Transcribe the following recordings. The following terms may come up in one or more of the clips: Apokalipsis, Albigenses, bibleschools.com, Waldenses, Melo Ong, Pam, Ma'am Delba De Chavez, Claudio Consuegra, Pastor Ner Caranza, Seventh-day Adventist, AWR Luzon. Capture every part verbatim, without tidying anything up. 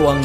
Ito ang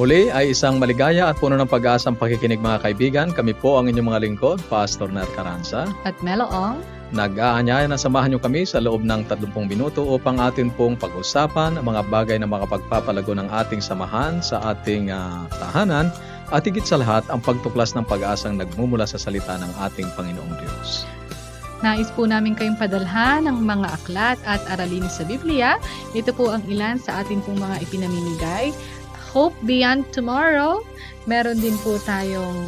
Muli ay isang maligaya at puno ng pag-aasang pakikinig mga kaibigan. Kami po ang inyong mga lingkod, Pastor Ner Caranza at Melo Ong. Nag-aanyaya na samahan niyo kami sa loob ng thirty minuto upang atin pong pag-usapan ang mga bagay na makapagpapalago ng ating samahan sa ating uh, tahanan at higit sa lahat ang pagtuklas ng pag-asang nagmumula sa salita ng ating Panginoong Diyos. Nais po namin kayong padalhan ng mga aklat at aralin sa Biblia. Ito po ang ilan sa ating pong mga ipinamimigay. Hope Beyond Tomorrow. Meron din po tayong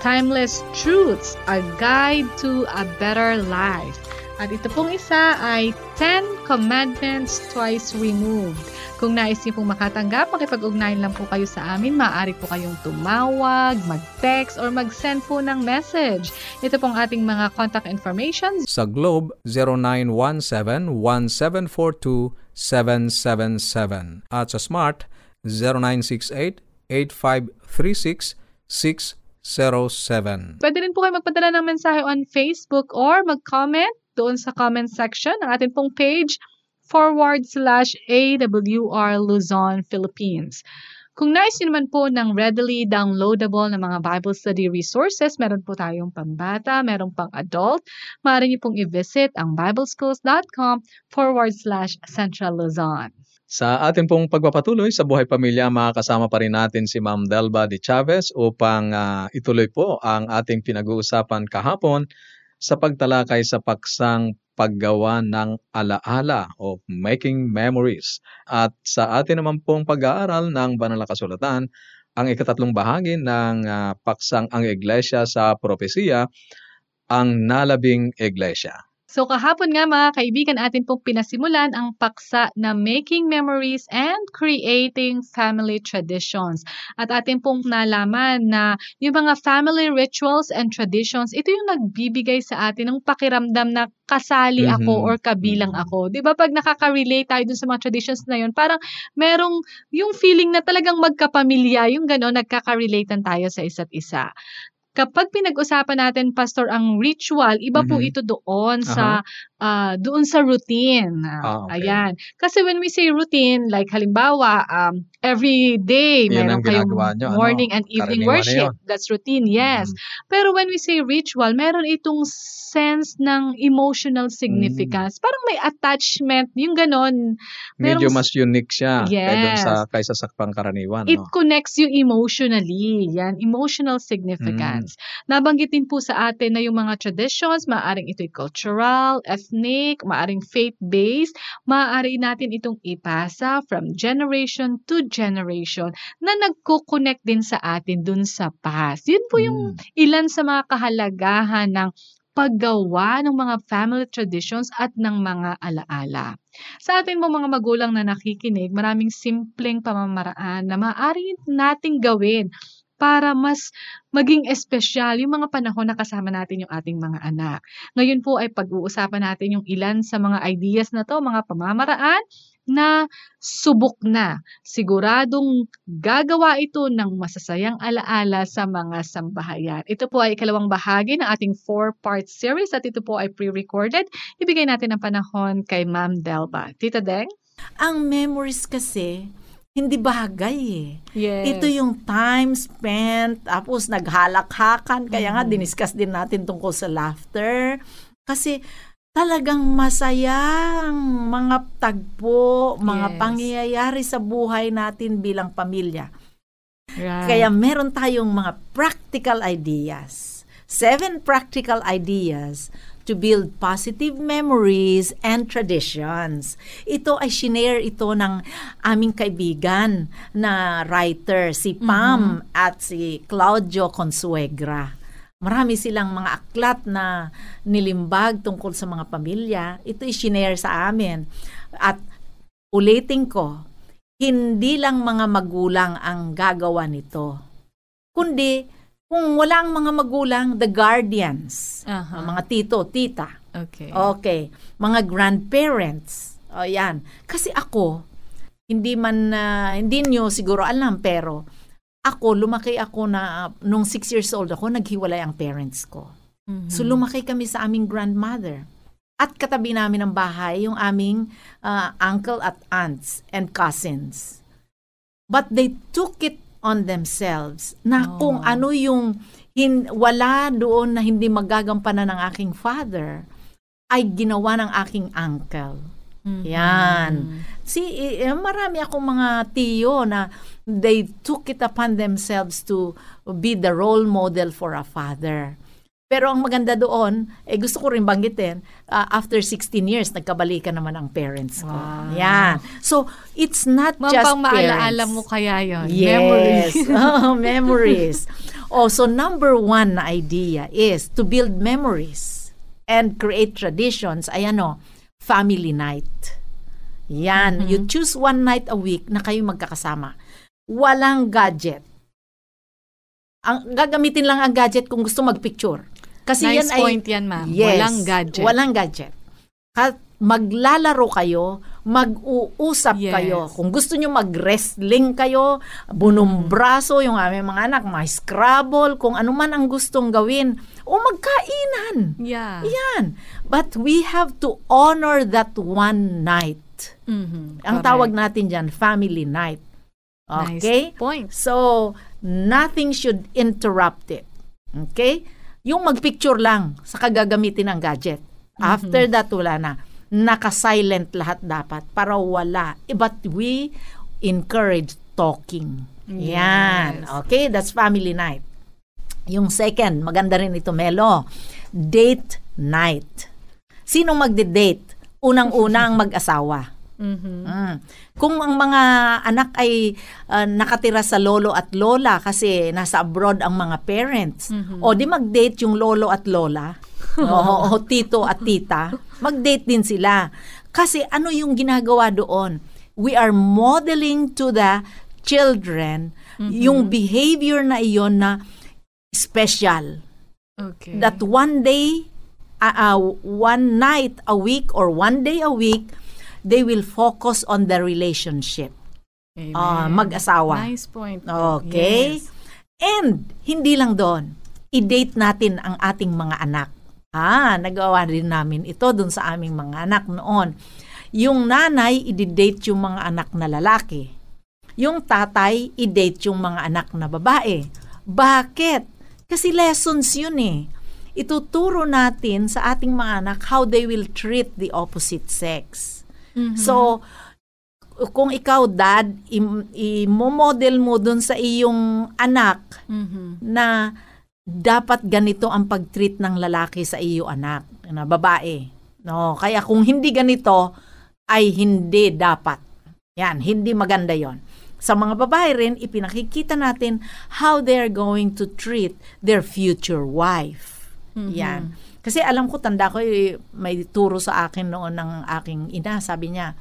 Timeless Truths, A Guide to a Better Life. At ito pong isa ay ten Commandments Twice Removed. Kung nais niyo pong makatanggap, makipag-ugnayan lang po kayo sa amin. Maaari po kayong tumawag, mag-text, or mag-send po ng message. Ito pong ating mga contact information. Sa Globe, zero nine one seven, one seven four two, seven seven seven. At sa Smart, zero nine six eight, eight five three six, six zero seven. Pwede rin po kayo magpadala ng mensahe on Facebook or mag-comment doon sa comment section ng atin pong page forward slash A W R Luzon, Philippines. Kung nais niyo naman po ng readily downloadable na mga Bible study resources, meron po tayong pambata, meron pang adult, maaari niyo pong i-visit ang bibleschools.com forward slash Central Luzon. Sa ating pong pagpapatuloy sa buhay pamilya, makakasama pa rin natin si Ma'am Delba De Chavez upang uh, ituloy po ang ating pinag-uusapan kahapon sa pagtalakay sa paksang paggawa ng alaala o making memories. At sa atin naman pong pag-aaral ng banal na kasulatan, ang ikatatlong bahagi ng uh, paksang ang Iglesia sa propesiya, ang nalabing Iglesia. So kahapon nga mga kaibigan, atin pong pinasimulan ang paksa na Making Memories and Creating Family Traditions. At atin pong nalaman na yung mga family rituals and traditions, ito yung nagbibigay sa atin ng pakiramdam na kasali ako mm-hmm. or kabilang ako. 'Di ba pag nakaka-relate tayo dun sa mga traditions na 'yon, parang merong yung feeling na talagang magkapamilya, yung gano'n, nagkaka-relate tayo sa isa't isa. Kapag pinag-usapan natin, Pastor, ang ritual, iba mm-hmm. po ito doon sa uh-huh. uh, doon sa routine. Ah, okay. Ayan. Kasi when we say routine, like halimbawa, um, every day, yan meron kayong morning ano? and evening Karaniwan worship. That's routine, yes. Mm-hmm. Pero when we say ritual, meron itong sense ng emotional significance. Mm-hmm. Parang may attachment, yung ganon. Medyo merong, mas unique siya yes. sa, kaysa sa pangkaraniwan. It no? connects you emotionally. Yan, emotional significance. Mm-hmm. Nabanggit din po sa atin na yung mga traditions, maaaring ito'y cultural, ethnic, maaaring faith-based, maaari natin itong ipasa from generation to generation na nagko-connect din sa atin dun sa past. Yun po yung ilan sa mga kahalagahan ng paggawa ng mga family traditions at ng mga alaala. Sa atin mo mga magulang na nakikinig, maraming simpleng pamamaraan na maaari nating gawin para mas maging espesyal yung mga panahon na kasama natin yung ating mga anak. Ngayon po ay pag-uusapan natin yung ilan sa mga ideas na to, mga pamamaraan na subok na. Siguradong gagawa ito ng masasayang alaala sa mga sambahayan. Ito po ay ikalawang bahagi ng ating four-part series at ito po ay pre-recorded. Ibigay natin ang panahon kay Ma'am Delba. Tita Deng? Ang memories kasi, hindi bagay eh. Yes. Ito yung time spent, tapos naghalakhakan, kaya nga diniscuss din natin tungkol sa laughter. Kasi talagang masayang mga tagpo, mga yes. pangyayari sa buhay natin bilang pamilya. Right. Kaya meron tayong mga practical ideas. Seven practical ideas to build positive memories and traditions. Ito ay shinare ito ng aming kaibigan na writer, si Pam mm-hmm. at si Claudio Consuegra. Marami silang mga aklat na nilimbag tungkol sa mga pamilya. Ito ay shinare sa amin. At ulitin ko, hindi lang mga magulang ang gagawa nito, kundi Kung wala ang mga magulang, the guardians, uh-huh. mga tito, tita, okay. okay, mga grandparents, o yan. Kasi ako, hindi man, uh, hindi nyo siguro alam, pero ako, lumaki ako na, uh, nung six years old ako, naghiwalay ang parents ko. Mm-hmm. So lumaki kami sa aming grandmother. At katabi namin ng bahay, yung aming uh, uncle at aunts and cousins. But they took it on themselves na oh. kung ano yung hin, wala doon na hindi magagampanan ng aking father ay ginawa ng aking uncle. Mm-hmm. Yan. See, marami akong mga tiyo na they took it upon themselves to be the role model for a father. Pero ang maganda doon, eh gusto ko rin banggitin, uh, after sixteen years, nagkabalikan naman ang parents ko. Wow. Yan. So, it's not Ma'am, just parents. Maalaala mo kaya yun. Yes. Memories. oh, memories. Oh, so, number one na idea is to build memories and create traditions. Ayan o, family night. Yan. Mm-hmm. You choose one night a week na kayo magkakasama. Walang gadget. Ang gagamitin lang ang gadget kung gusto magpicture. Kasi nice yan point ay, yan, ma'am. Yes, walang gadget. Walang gadget. At maglalaro kayo, mag-uusap yes. kayo. Kung gusto nyo mag-wrestling kayo, bunumbraso, yung aming mga anak, ma-scrabble, kung ano man ang gustong gawin, o magkainan. Yeah. Yan. But we have to honor that one night. Mm-hmm. Ang Correct. Tawag natin dyan, family night. Okay? Nice point. So, nothing should interrupt it. Okay? Yung magpicture lang sa kagagamitin ng gadget. After mm-hmm. that, wala na. Naka-silent lahat dapat para wala. Eh, but we encourage talking. Yes. Yan. Okay? That's family night. Yung second, maganda rin ito, Melo. Date night. Sinong magde-date? Unang-una ang mag-asawa. Mm-hmm. Mm. Kung ang mga anak ay uh, nakatira sa lolo at lola kasi nasa abroad ang mga parents, mm-hmm. o di mag-date yung lolo at lola, o, o tito at tita, mag-date din sila. Kasi ano yung ginagawa doon? We are modeling to the children mm-hmm. yung behavior na iyon na special. Okay. That one day, uh, uh, one night a week or one day a week, they will focus on the relationship. Uh, mag-asawa. Nice point. Okay? Yes. And, hindi lang doon, i-date natin ang ating mga anak. Ah, nagawa rin namin ito doon sa aming mga anak noon. Yung nanay, i-date yung mga anak na lalaki. Yung tatay, i-date yung mga anak na babae. Bakit? Kasi lessons yun eh. Ituturo natin sa ating mga anak how they will treat the opposite sex. Mm-hmm. So, kung ikaw, dad, i-model mo dun sa iyong anak mm-hmm. na dapat ganito ang pag-treat ng lalaki sa iyo anak, na babae. No, kaya kung hindi ganito, ay hindi dapat. Yan, hindi maganda yon. Sa mga babae rin, ipinakikita natin how they're going to treat their future wife. Mm-hmm. Yan. Kasi alam ko, tanda ko, may turo sa akin noon ng aking ina. Sabi niya,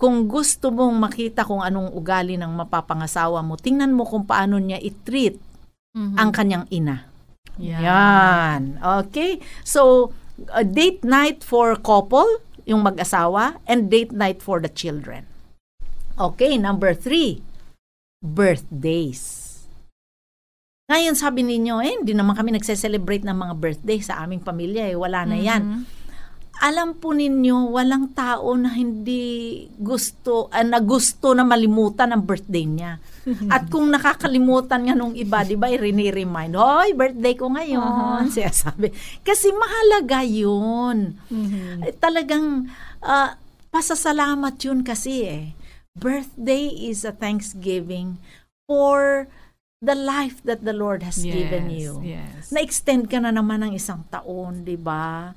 kung gusto mong makita kung anong ugali ng mapapangasawa mo, tingnan mo kung paano niya i-treat mm-hmm. ang kanyang ina. Yeah. Yan. Okay. So, a date night for couple, yung mag-asawa, and date night for the children. Okay, number three, birthdays. Ngayon sabi ninyo, eh, hindi naman kami nagse-celebrate ng mga birthday sa aming pamilya. Eh. Wala na yan. Mm-hmm. Alam po ninyo, walang tao na hindi gusto, uh, na gusto na malimutan ang birthday niya. At kung nakakalimutan nga nung iba, di ba, i-remind, hoy, birthday ko ngayon, uh-huh. siya sabi. Kasi mahalaga yun. Mm-hmm. Eh, talagang uh, pasasalamat yun kasi eh. Birthday is a thanksgiving for the life that the Lord has yes, given you. Yes. Na-extend ka na naman ng isang taon, di ba?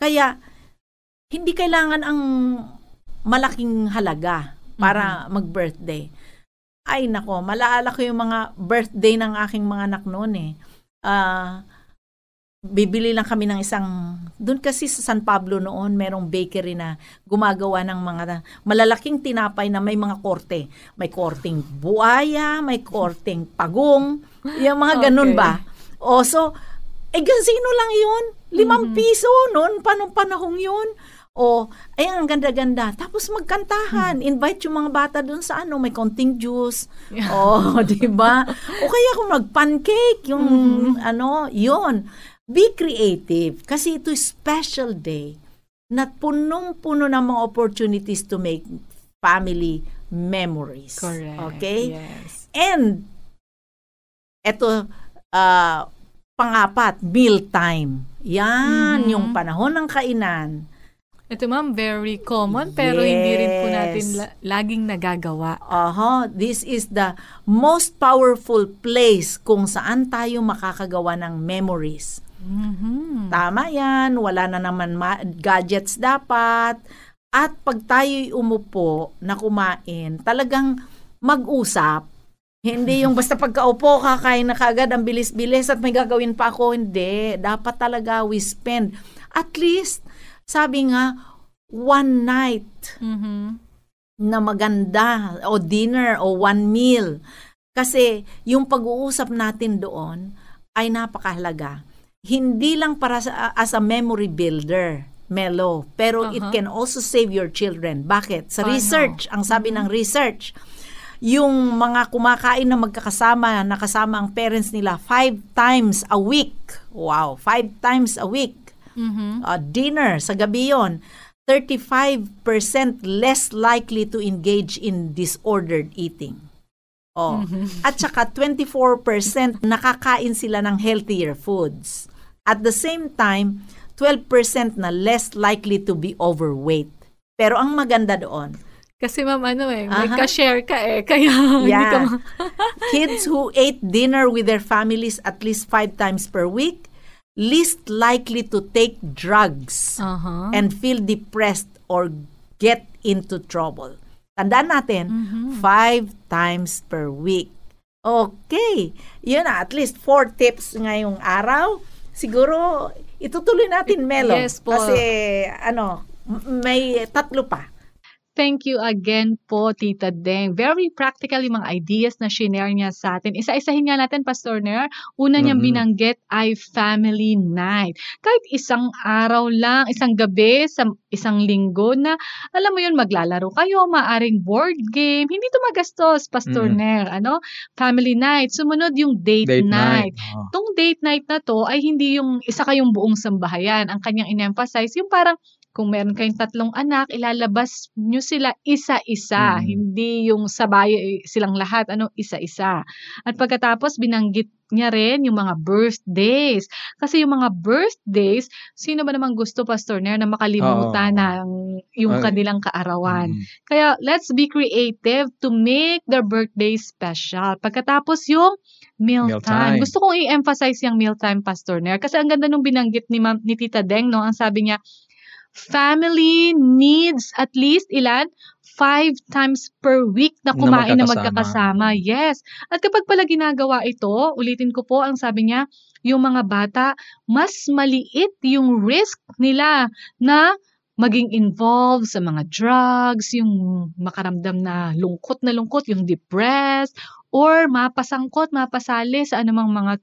Kaya, hindi kailangan ang malaking halaga para mm-hmm. mag-birthday. Ay, nako, malaala ko yung mga birthday ng aking mga anak noon eh. Uh, Bibili lang kami ng isang, doon kasi sa San Pablo noon, merong bakery na gumagawa ng mga malalaking tinapay na may mga korte. May korteng buaya, may korteng pagong, yung mga ganun okay. ba? O so, eh gansino lang yun? Limang mm-hmm. piso noon, panong panahong yun? O, ay ang ganda-ganda. Tapos magkantahan, hmm. invite yung mga bata doon sa ano, may konting juice. Yeah. O, di ba? O kaya kung mag-pancake, yung hmm. ano, yun. Be creative kasi ito special day na punong-puno ng mga opportunities to make family memories. Correct. Okay? Yes. And eto uh, pangapat, meal time. Yan, mm-hmm. yung panahon ng kainan. Ito ma'am, very common pero yes. hindi rin po natin la- laging nagagawa. Aha, uh-huh. This is the most powerful place kung saan tayo makakagawa ng memories. Mm-hmm. Tama yan, wala na naman ma- gadgets dapat. At pag tayo'y umupo na kumain, talagang mag-usap. Hindi yung basta pagkaupo, kakain na kaagad, ang bilis-bilis at may gagawin pa ako. Hindi, dapat talaga we spend at least... Sabi nga, one night mm-hmm. na maganda o dinner o one meal. Kasi yung pag-uusap natin doon ay napakahalaga. Hindi lang para sa, as a memory builder, Melo, pero uh-huh. it can also save your children. Bakit? Sa research, oh, no. ang sabi mm-hmm. ng research, yung mga kumakain na magkakasama, nakasama ang parents nila five times a week. Wow, five times a week. Mm-hmm. Uh, dinner, sa gabi yon, thirty-five percent less likely to engage in disordered eating. Oh. Mm-hmm. At saka twenty-four percent nakakain sila ng healthier foods. At the same time, twelve percent na less likely to be overweight. Pero ang maganda doon, kasi ma'am, ano eh, may uh-huh. ka-share ka eh, kaya yeah. hindi ka ma- Kids who ate dinner with their families at least five times per week, least likely to take drugs uh-huh. and feel depressed or get into trouble. Tandaan natin, mm-hmm. five times per week. Okay. Yun na, at least four tips ngayong araw. Siguro, itutuloy natin, Melo. Yes, po. Kasi, ano, may tatlo pa. Thank you again po, Tita Deng. Very practical yung mga ideas na shinare niya sa atin. Isa-isahin nga natin, Pastor Ner. Una niyang mm-hmm. binanggit ay family night. Kahit isang araw lang, isang gabi, isang linggo na, alam mo yun, maglalaro kayo, maaring board game. Hindi ito magastos, Pastor mm-hmm. Ner. Ano? Family night. Sumunod yung date, date night. night. Oh. Itong date night na to ay hindi yung isa kayong buong sambahayan. Ang kanyang in-emphasize, yung parang kung meron kayong tatlong anak, ilalabas nyo sila isa-isa. Mm-hmm. Hindi yung sabay silang lahat, ano, isa-isa. At pagkatapos, binanggit niya rin yung mga birthdays. Kasi yung mga birthdays, sino ba namang gusto, Pastor Ner, na makalimutan oh. ng yung Ay. kanilang kaarawan. Mm-hmm. Kaya, let's be creative to make their birthday special. Pagkatapos yung mealtime. Meal gusto kong i-emphasize yung mealtime, Pastor Ner. Kasi ang ganda nung binanggit ni, Ma- ni Tita Deng, no? Ang sabi niya, family needs at least ilan? Five times per week na kumain na magkakasama. Na magkakasama. Yes. At kapag pala ginagawa ito, ulitin ko po, ang sabi niya, yung mga bata, mas maliit yung risk nila na maging involved sa mga drugs, yung makaramdam na lungkot na lungkot, yung depressed, or mapasangkot, mapasali sa anumang mga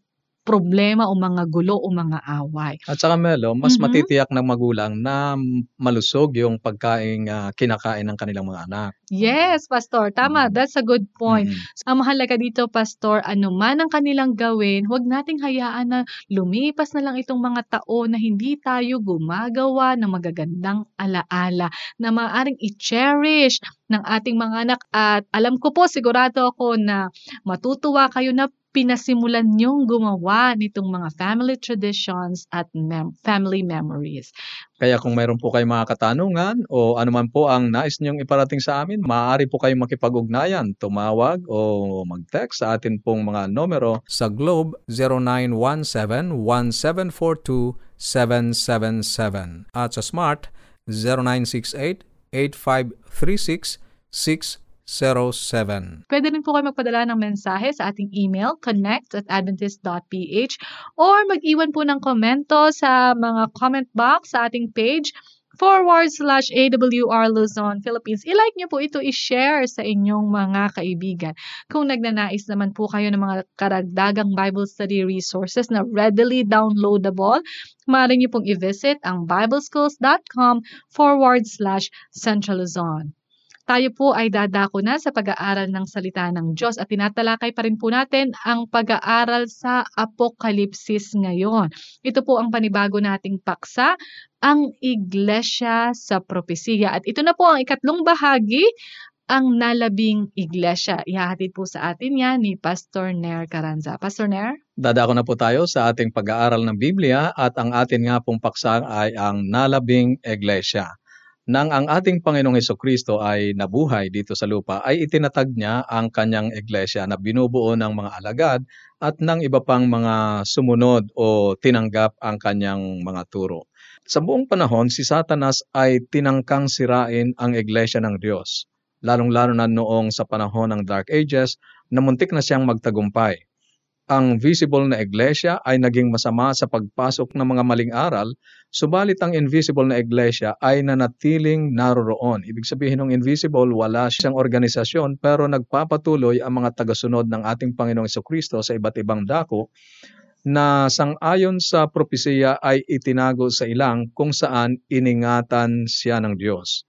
problema o mga gulo o mga away. At saka Melo, mas mm-hmm. matitiyak ng magulang na malusog yung pagkain uh, kinakain ng kanilang mga anak. Yes, Pastor. Tama. Mm-hmm. That's a good point. Mm-hmm. Ang mahalaga dito, Pastor, anuman ang kanilang gawin, huwag nating hayaan na lumipas na lang itong mga taon na hindi tayo gumagawa ng magagandang alaala na maaaring i-cherish ng ating mga anak. At alam ko po, sigurado ako na matutuwa kayo na pinasimulan niyong gumawa nitong mga family traditions at mem- family memories. Kaya kung mayroon po kayong mga katanungan o anuman po ang nais niyong iparating sa amin, maaari po kayong makipag-ugnayan, tumawag o mag-text sa atin pong mga numero. Sa Globe, zero nine one seven one seven four two seven seven seven at sa Smart, zero nine six eight eight five three six six seven seven. 0917. Pwede rin po kayo magpadala ng mensahe sa ating email, connect at adventist dot p h, or mag-iwan po ng komento sa mga comment box sa ating page, forward slash AWR Luzon, Philippines. I-like nyo po ito, i-share sa inyong mga kaibigan. Kung nagnanais naman po kayo ng mga karagdagang Bible study resources na readily downloadable, maaari nyo pong i-visit ang bibleschools.com forward slash Central Luzon. Tayo po ay dadako na sa pag-aaral ng salita ng Diyos at tinatalakay pa rin po natin ang pag-aaral sa Apokalipsis ngayon. Ito po ang panibago nating paksa, ang Iglesia sa Propesiya. At ito na po ang ikatlong bahagi, ang nalabing Iglesia. Ihahatid po sa atin yan ni Pastor Ner Caranza. Pastor Ner? Dadako na po tayo sa ating pag-aaral ng Biblia at ang atin nga pong paksa ay ang nalabing Iglesia. Nang ang ating Panginoong Hesukristo ay nabuhay dito sa lupa, ay itinatag niya ang kanyang iglesia na binubuo ng mga alagad at ng iba pang mga sumunod o tinanggap ang kanyang mga turo. Sa buong panahon, si Satanas ay tinangkang sirain ang iglesia ng Diyos, lalong-lalo na noong sa panahon ng Dark Ages na muntik na siyang magtagumpay. Ang visible na iglesia ay naging masama sa pagpasok ng mga maling aral, subalit ang invisible na iglesia ay nanatiling naroroon. Ibig sabihin ng invisible, wala siyang organisasyon pero nagpapatuloy ang mga tagasunod ng ating Panginoong Hesukristo sa iba't ibang dako na sang-ayon sa propesiya ay itinago sa ilang kung saan iningatan siya ng Diyos.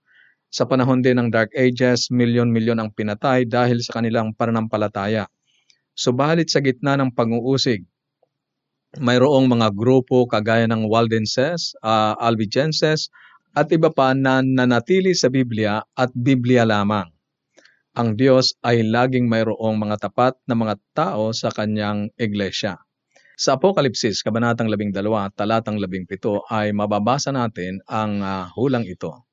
Sa panahon din ng Dark Ages, milyon-milyon ang pinatay dahil sa kanilang pananampalataya. Subalit sa gitna ng pag-uusig, mayroong mga grupo kagaya ng Waldenses, uh, Albigenses at iba pa na nanatili sa Biblia at Biblia lamang. Ang Diyos ay laging mayroong mga tapat na mga tao sa kanyang iglesia. Sa Apokalipsis, Kabanatang labing dalawa, Talatang labing pito ay mababasa natin ang uh, hulang ito.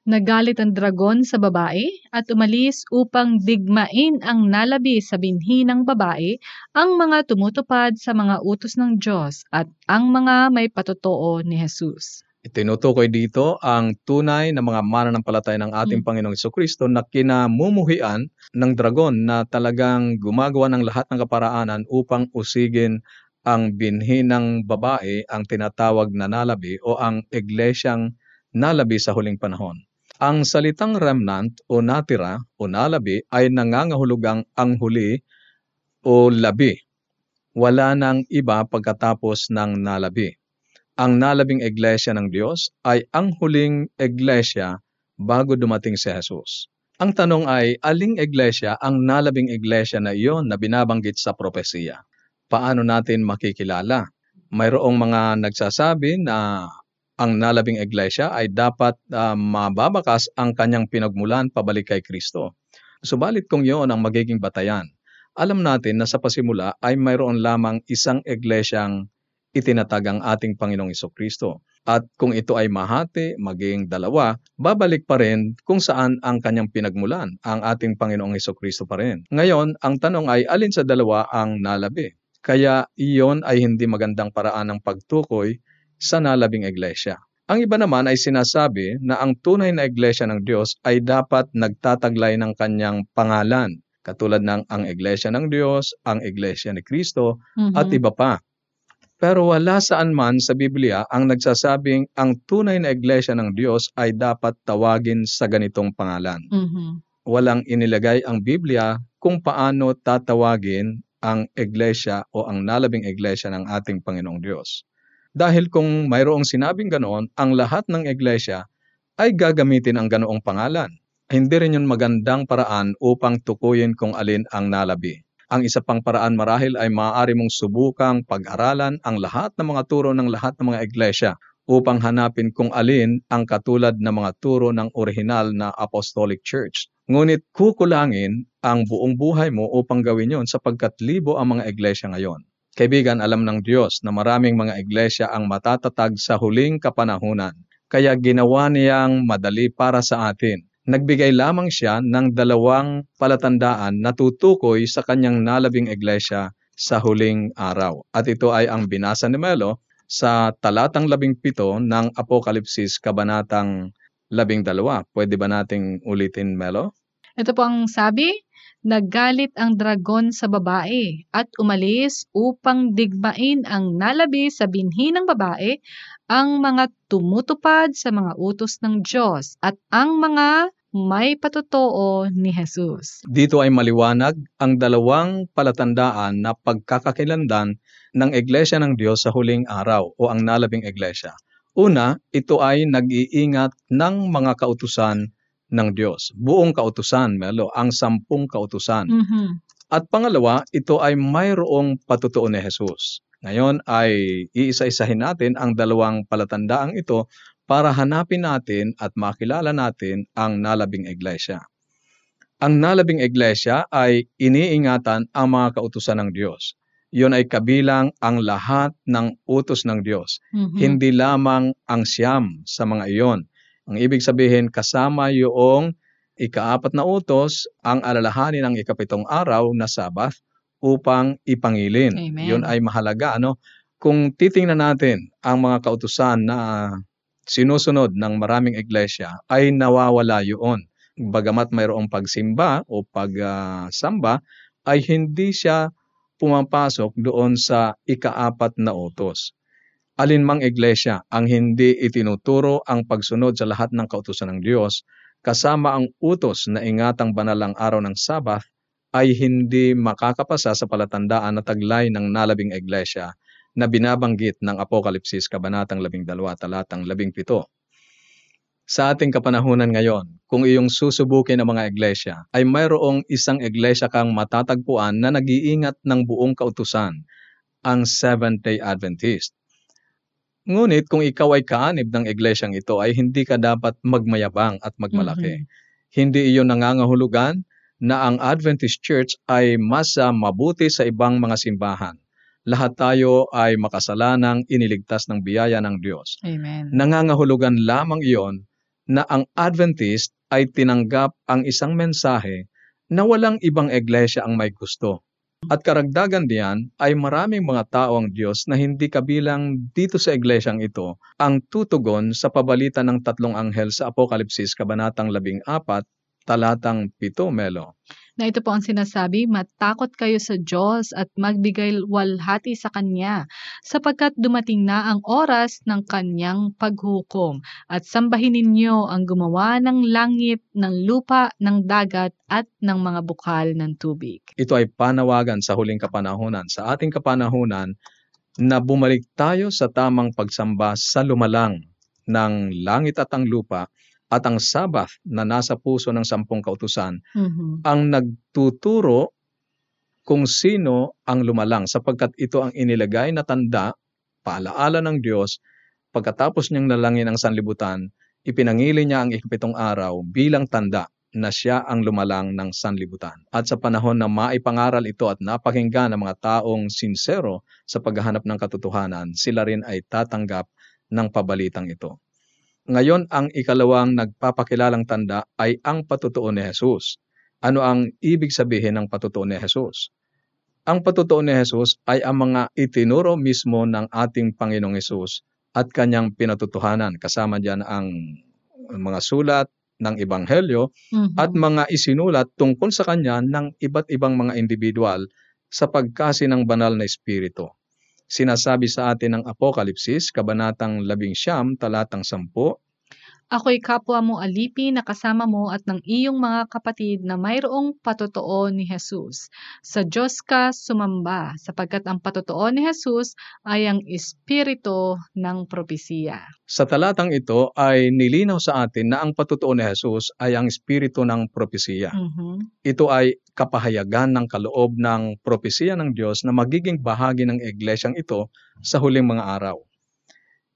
Nagalit ang dragon sa babae at umalis upang digmain ang nalabi sa binhi ng babae, ang mga tumutupad sa mga utos ng Diyos at ang mga may patotoo ni Jesus. Itinutukoy dito ang tunay na mga mananampalataya ng ating hmm. Panginoong Hesukristo na kinamumuhian ng dragon na talagang gumagawa ng lahat ng kaparaanan upang usigin ang binhi ng babae, ang tinatawag na nalabi o ang iglesyang nalabi sa huling panahon. Ang salitang remnant o natira o nalabi ay nangangahulugang ang huli o labi. Wala nang iba pagkatapos ng nalabi. Ang nalabing iglesia ng Diyos ay ang huling iglesia bago dumating si Jesus. Ang tanong ay, aling iglesia ang nalabing iglesia na iyon na binabanggit sa propesiya? Paano natin makikilala? Mayroong mga nagsasabi na ang nalabing iglesia ay dapat uh, mababakas ang kanyang pinagmulan pabalik kay Kristo. Subalit kung iyon ang magiging batayan, alam natin na sa pasimula ay mayroon lamang isang iglesyang itinatag ang ating Panginoong Hesukristo. At kung ito ay mahati, maging dalawa, babalik pa rin kung saan ang kanyang pinagmulan, ang ating Panginoong Hesukristo pa rin. Ngayon, ang tanong ay alin sa dalawa ang nalabi? Kaya iyon ay hindi magandang paraan ng pagtukoy sa nalabing iglesia. Ang iba naman ay sinasabi na ang tunay na iglesia ng Diyos ay dapat nagtataglay ng kanyang pangalan, katulad ng ang iglesia ng Diyos, ang iglesia ni Kristo, mm-hmm. at iba pa. Pero wala saan man sa Biblia ang nagsasabing ang tunay na iglesia ng Diyos ay dapat tawagin sa ganitong pangalan. Mm-hmm. Walang inilagay ang Biblia kung paano tatawagin ang iglesia o ang nalabing iglesia ng ating Panginoong Diyos. Dahil kung mayroong sinabing ganoon, ang lahat ng iglesia ay gagamitin ang ganoong pangalan. Hindi rin yun magandang paraan upang tukuyin kung alin ang nalabi. Ang isa pang paraan marahil ay maaari mong subukang pag-aralan ang lahat ng mga turo ng lahat ng mga iglesia upang hanapin kung alin ang katulad ng mga turo ng orihinal na Apostolic Church. Ngunit kukulangin ang buong buhay mo upang gawin yun sapagkat libo ang mga iglesia ngayon. Kaibigan, alam ng Diyos na maraming mga iglesia ang matatatag sa huling kapanahunan, kaya ginawa niyang madali para sa atin. Nagbigay lamang siya ng dalawang palatandaan na tutukoy sa kanyang nalabing iglesia sa huling araw. At ito ay ang binasa ni Melo sa talatang labing pito ng Apokalipsis, Kabanatang labing dalawa. Pwede ba nating ulitin, Melo? Ito po ang sabi, naggalit ang dragon sa babae at umalis upang digmain ang nalabi sa binhi ng babae, ang mga tumutupad sa mga utos ng Diyos at ang mga may patotoo ni Jesus. Dito ay maliwanag ang dalawang palatandaan na pagkakakilandan ng Iglesia ng Diyos sa huling araw o ang nalabing Iglesia. Una, ito ay nag-iingat ng mga kautusan ng Diyos. Buong kautusan, Melo, ang sampung kautusan. Mm-hmm. At pangalawa, ito ay mayroong patotoo ni Jesus. Ngayon ay iisa-isahin natin ang dalawang palatandaang ito para hanapin natin at makilala natin ang nalabing iglesia. Ang nalabing iglesia ay iniingatan ang mga kautusan ng Diyos. Iyon ay kabilang ang lahat ng utos ng Diyos, mm-hmm. hindi lamang ang siyam sa mga iyon. Ang ibig sabihin, kasama yung ikaapat na utos, ang alalahanin ng ikapitong araw na Sabath upang ipangilin. Amen. Yun ay mahalaga. Ano? Kung titingnan natin ang mga kautusan na sinusunod ng maraming iglesia ay nawawala yun. Bagamat mayroong pagsimba o pagsamba, uh, ay hindi siya pumapasok doon sa ikaapat na utos. Alinmang iglesia ang hindi itinuturo ang pagsunod sa lahat ng kautusan ng Diyos, kasama ang utos na ingatang banalang araw ng Sabath, ay hindi makakapasa sa palatandaan na taglay ng nalabing iglesia na binabanggit ng Apokalipsis, Kabanatang labing dalawa, Talatang labing pito. Sa ating kapanahunan ngayon, kung iyong susubukin ang mga iglesia, ay mayroong isang iglesia kang matatagpuan na nag-iingat ng buong kautusan, ang Seventh-day Adventist. Ngunit kung ikaw ay kaanib ng iglesyang ito, ay hindi ka dapat magmayabang at magmalaki. Mm-hmm. Hindi iyon nangangahulugan na ang Adventist Church ay mas mabuti sa ibang mga simbahan. Lahat tayo ay makasalanang iniligtas ng biyaya ng Diyos. Amen. Nangangahulugan lamang iyon na ang Adventist ay tinanggap ang isang mensahe na walang ibang iglesia ang may gusto. At karagdagan diyan ay maraming mga tao ang Diyos na hindi kabilang dito sa iglesyang ito ang tutugon sa pabalitan ng tatlong anghel sa Apokalipsis, Kabanatang labing apat, Talatang pito, Melo. Na ito po ang sinasabi, matakot kayo sa Diyos at magbigay walhati sa Kanya, sapagkat dumating na ang oras ng Kanyang paghukom, at sambahin ninyo ang gumawa ng langit, ng lupa, ng dagat, at ng mga bukal ng tubig. Ito ay panawagan sa huling kapanahunan, sa ating kapanahunan, na bumalik tayo sa tamang pagsamba sa lumalang ng langit at ang lupa, at ang Sabath na nasa puso ng sampung kautusan, mm-hmm. ang nagtuturo kung sino ang lumalang, sapagkat ito ang inilagay na tanda, paalaala ng Diyos, pagkatapos niyang nalangin ang sanlibutan, ipinangili niya ang ikapitong araw bilang tanda na siya ang lumalang ng sanlibutan. At sa panahon na maipangaral ito at napakinggan ng mga taong sinsero sa paghahanap ng katotohanan, sila rin ay tatanggap ng pabalitang ito. Ngayon, ang ikalawang nagpapakilalang tanda ay ang patotoo ni Jesus. Ano ang ibig sabihin ng patotoo ni Jesus? Ang patotoo ni Jesus ay ang mga itinuro mismo ng ating Panginoong Hesus at kanyang pinatotohanan. Kasama diyan ang mga sulat ng Ebanghelyo, mm-hmm. at mga isinulat tungkol sa kanya ng iba't ibang mga individual sa pagkasi ng banal na espiritu. Sinasabi sa atin ng Apokalipsis, Kabanatang labing siyam, Talatang sampu, ako'y kapwa mo alipin na kasama mo at ng iyong mga kapatid na mayroong patotoo ni Jesus. Sa Diyos ka sumamba, sapagkat ang patotoo ni Jesus ay ang espiritu ng propesiya. Sa talatang ito ay nilinaw sa atin na ang patotoo ni Jesus ay ang espiritu ng propesiya. Mm-hmm. Ito ay kapahayagan ng kaloob ng propesiya ng Diyos na magiging bahagi ng iglesyang ito sa huling mga araw.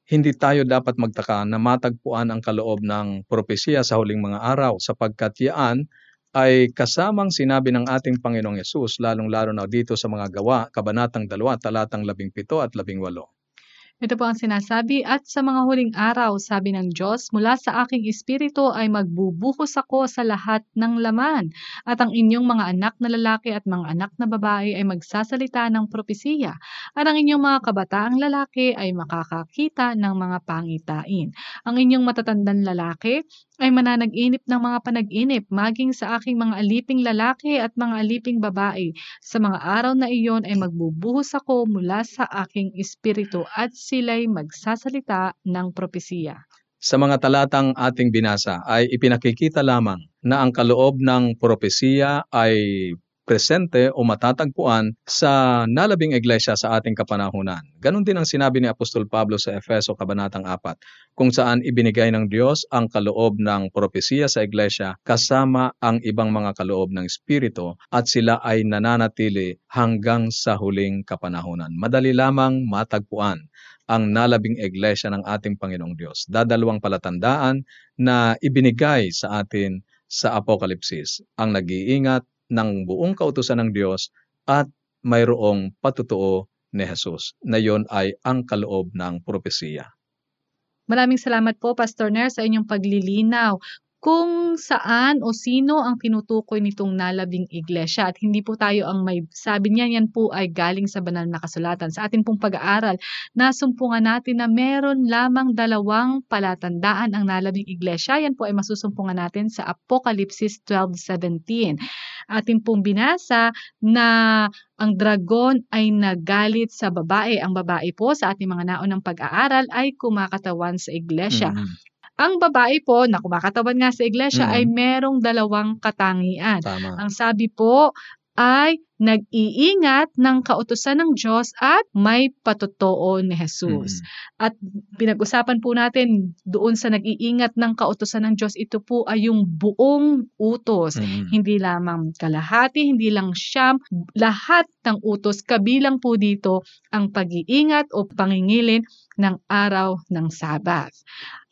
Hindi tayo dapat magtaka na matagpuan ang kaloob ng propesiya sa huling mga araw, sapagkat yan ay kasamang sinabi ng ating Panginoong Hesus, lalong-lalo na dito sa mga Gawa, Kabanatang dalawa, Talatang labing pito at labing walo. Ito po ang sinasabi, at sa mga huling araw, sabi ng Diyos, mula sa aking espiritu ay magbubuhos ako sa lahat ng laman, at ang inyong mga anak na lalaki at mga anak na babae ay magsasalita ng propesiya, at ang inyong mga kabataang lalaki ay makakakita ng mga pangitain, ang inyong matatandang lalaki ay mananag-inip ng mga panag-inip, maging sa aking mga aliping lalaki at mga aliping babae. Sa mga araw na iyon ay magbubuhos ako mula sa aking espiritu at sila'y magsasalita ng propesiya. Sa mga talatang ating binasa ay ipinakikita lamang na ang kaloob ng propesiya ay presente o matatagpuan sa nalabing iglesia sa ating kapanahunan. Ganon din ang sinabi ni Apostol Pablo sa Efeso Kabanatang four, kung saan ibinigay ng Diyos ang kaloob ng propesiya sa iglesia kasama ang ibang mga kaloob ng Espiritu at sila ay nananatili hanggang sa huling kapanahunan. Madali lamang matagpuan ang nalabing iglesia ng ating Panginoong Diyos. Dadalawang palatandaan na ibinigay sa atin sa Apokalipsis, ang nag-iingat ng buong kautusan ng Diyos at mayroong patutuo ni Jesus, na yon ay ang kaloob ng propesiya. Maraming salamat po, Pastor Ner, sa inyong paglilinaw kung saan o sino ang tinutukoy nitong nalabing iglesia. At hindi po tayo ang may sabi niya, yan po ay galing sa banal na kasulatan. Sa atin pong pag-aaral, nasumpungan natin na meron lamang dalawang palatandaan ang nalabing iglesia. Yan po ay masusumpungan natin sa Apokalipsis twelve seventeen. Atin pong binasa na ang dragon ay nagalit sa babae. Ang babae po sa ating mga naon ng pag-aaral ay kumakatawan sa iglesia. Mm-hmm. Ang babae po na kumakatawan nga sa iglesia mm-hmm. ay merong dalawang katangian. Tama. Ang sabi po ay nag-iingat ng kautusan ng Diyos at may patotoo ni Jesus. Mm-hmm. At pinag-usapan po natin doon sa nag-iingat ng kautusan ng Diyos, ito po ay yung buong utos. Mm-hmm. Hindi lamang kalahati, hindi lang siyam, lahat ng utos, kabilang po dito ang pag-iingat o pangingilin ng araw ng Sabat.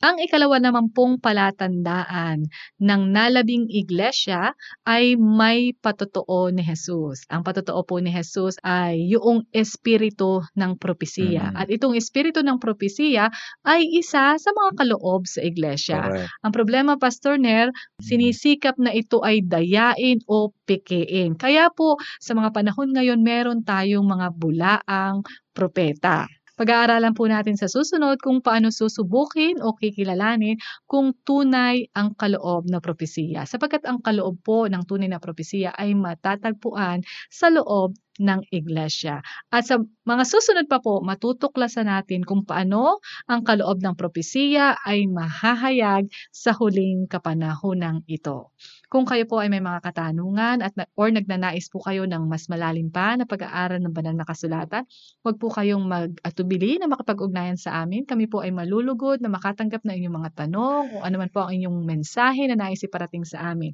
Ang ikalawa naman pong palatandaan ng nalabing iglesia ay may patotoo ni Jesus. Ang patotoo po ni Jesus ay yung espiritu ng propesiya. Mm. At itong espiritu ng propesiya ay isa sa mga kaloob sa iglesia. Correct. Ang problema, Pastor Ner, sinisikap na ito ay dayain o pikein. Kaya po, sa mga panahon ngayon, meron tayong mga bulaang propeta. Pag-aaralan po natin sa susunod kung paano susubukin o kikilalanin kung tunay ang kaloob na propesiya. Sapagkat ang kaloob po ng tunay na propesiya ay matatagpuan sa loob ng iglesia. At sa mga susunod pa po, matutuklasan natin kung paano ang kaloob ng propesiya ay mahahayag sa huling kapanahonang ito. Kung kayo po ay may mga katanungan at or nagnanais po kayo ng mas malalim pa na pag-aaral ng banal na kasulatan, huwag po kayong mag-atubili na makapag-ugnayan sa amin. Kami po ay malulugod na makatanggap na inyong mga tanong o anuman po ang inyong mensahe na nais iparating sa amin.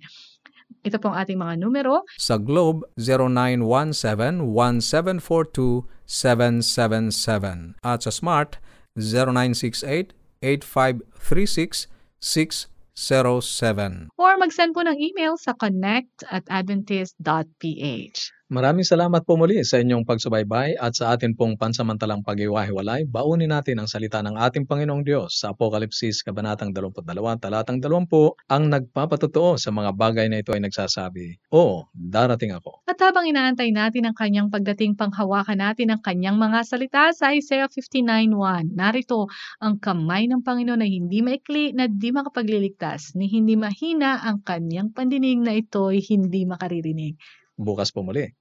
Ito po ang ating mga numero. Sa Globe, zero nine one seven, one seven four two, seven seven seven. At sa Smart, zero nine six eight, eight five three six, six zero zero. Or mag-send po ng email sa connect at adventist dot p h. Maraming salamat po muli sa inyong pagsubaybay at sa atin pong pansamantalang pag-iwahiwalay. Baunin natin ang salita ng ating Panginoong Diyos sa Apokalipsis Kabanatang twenty-two, talatang twenty. Ang nagpapatotoo sa mga bagay na ito ay nagsasabi, "Oo, darating ako." At habang inaantay natin ang kanyang pagdating, panghawakan natin ang kanyang mga salita sa Isaiah fifty-nine one. Narito, ang kamay ng Panginoon ay hindi maikli na di makapagliligtas, ni hindi mahina ang kanyang pandinig na ito'y hindi makaririnig. Bukas po muli.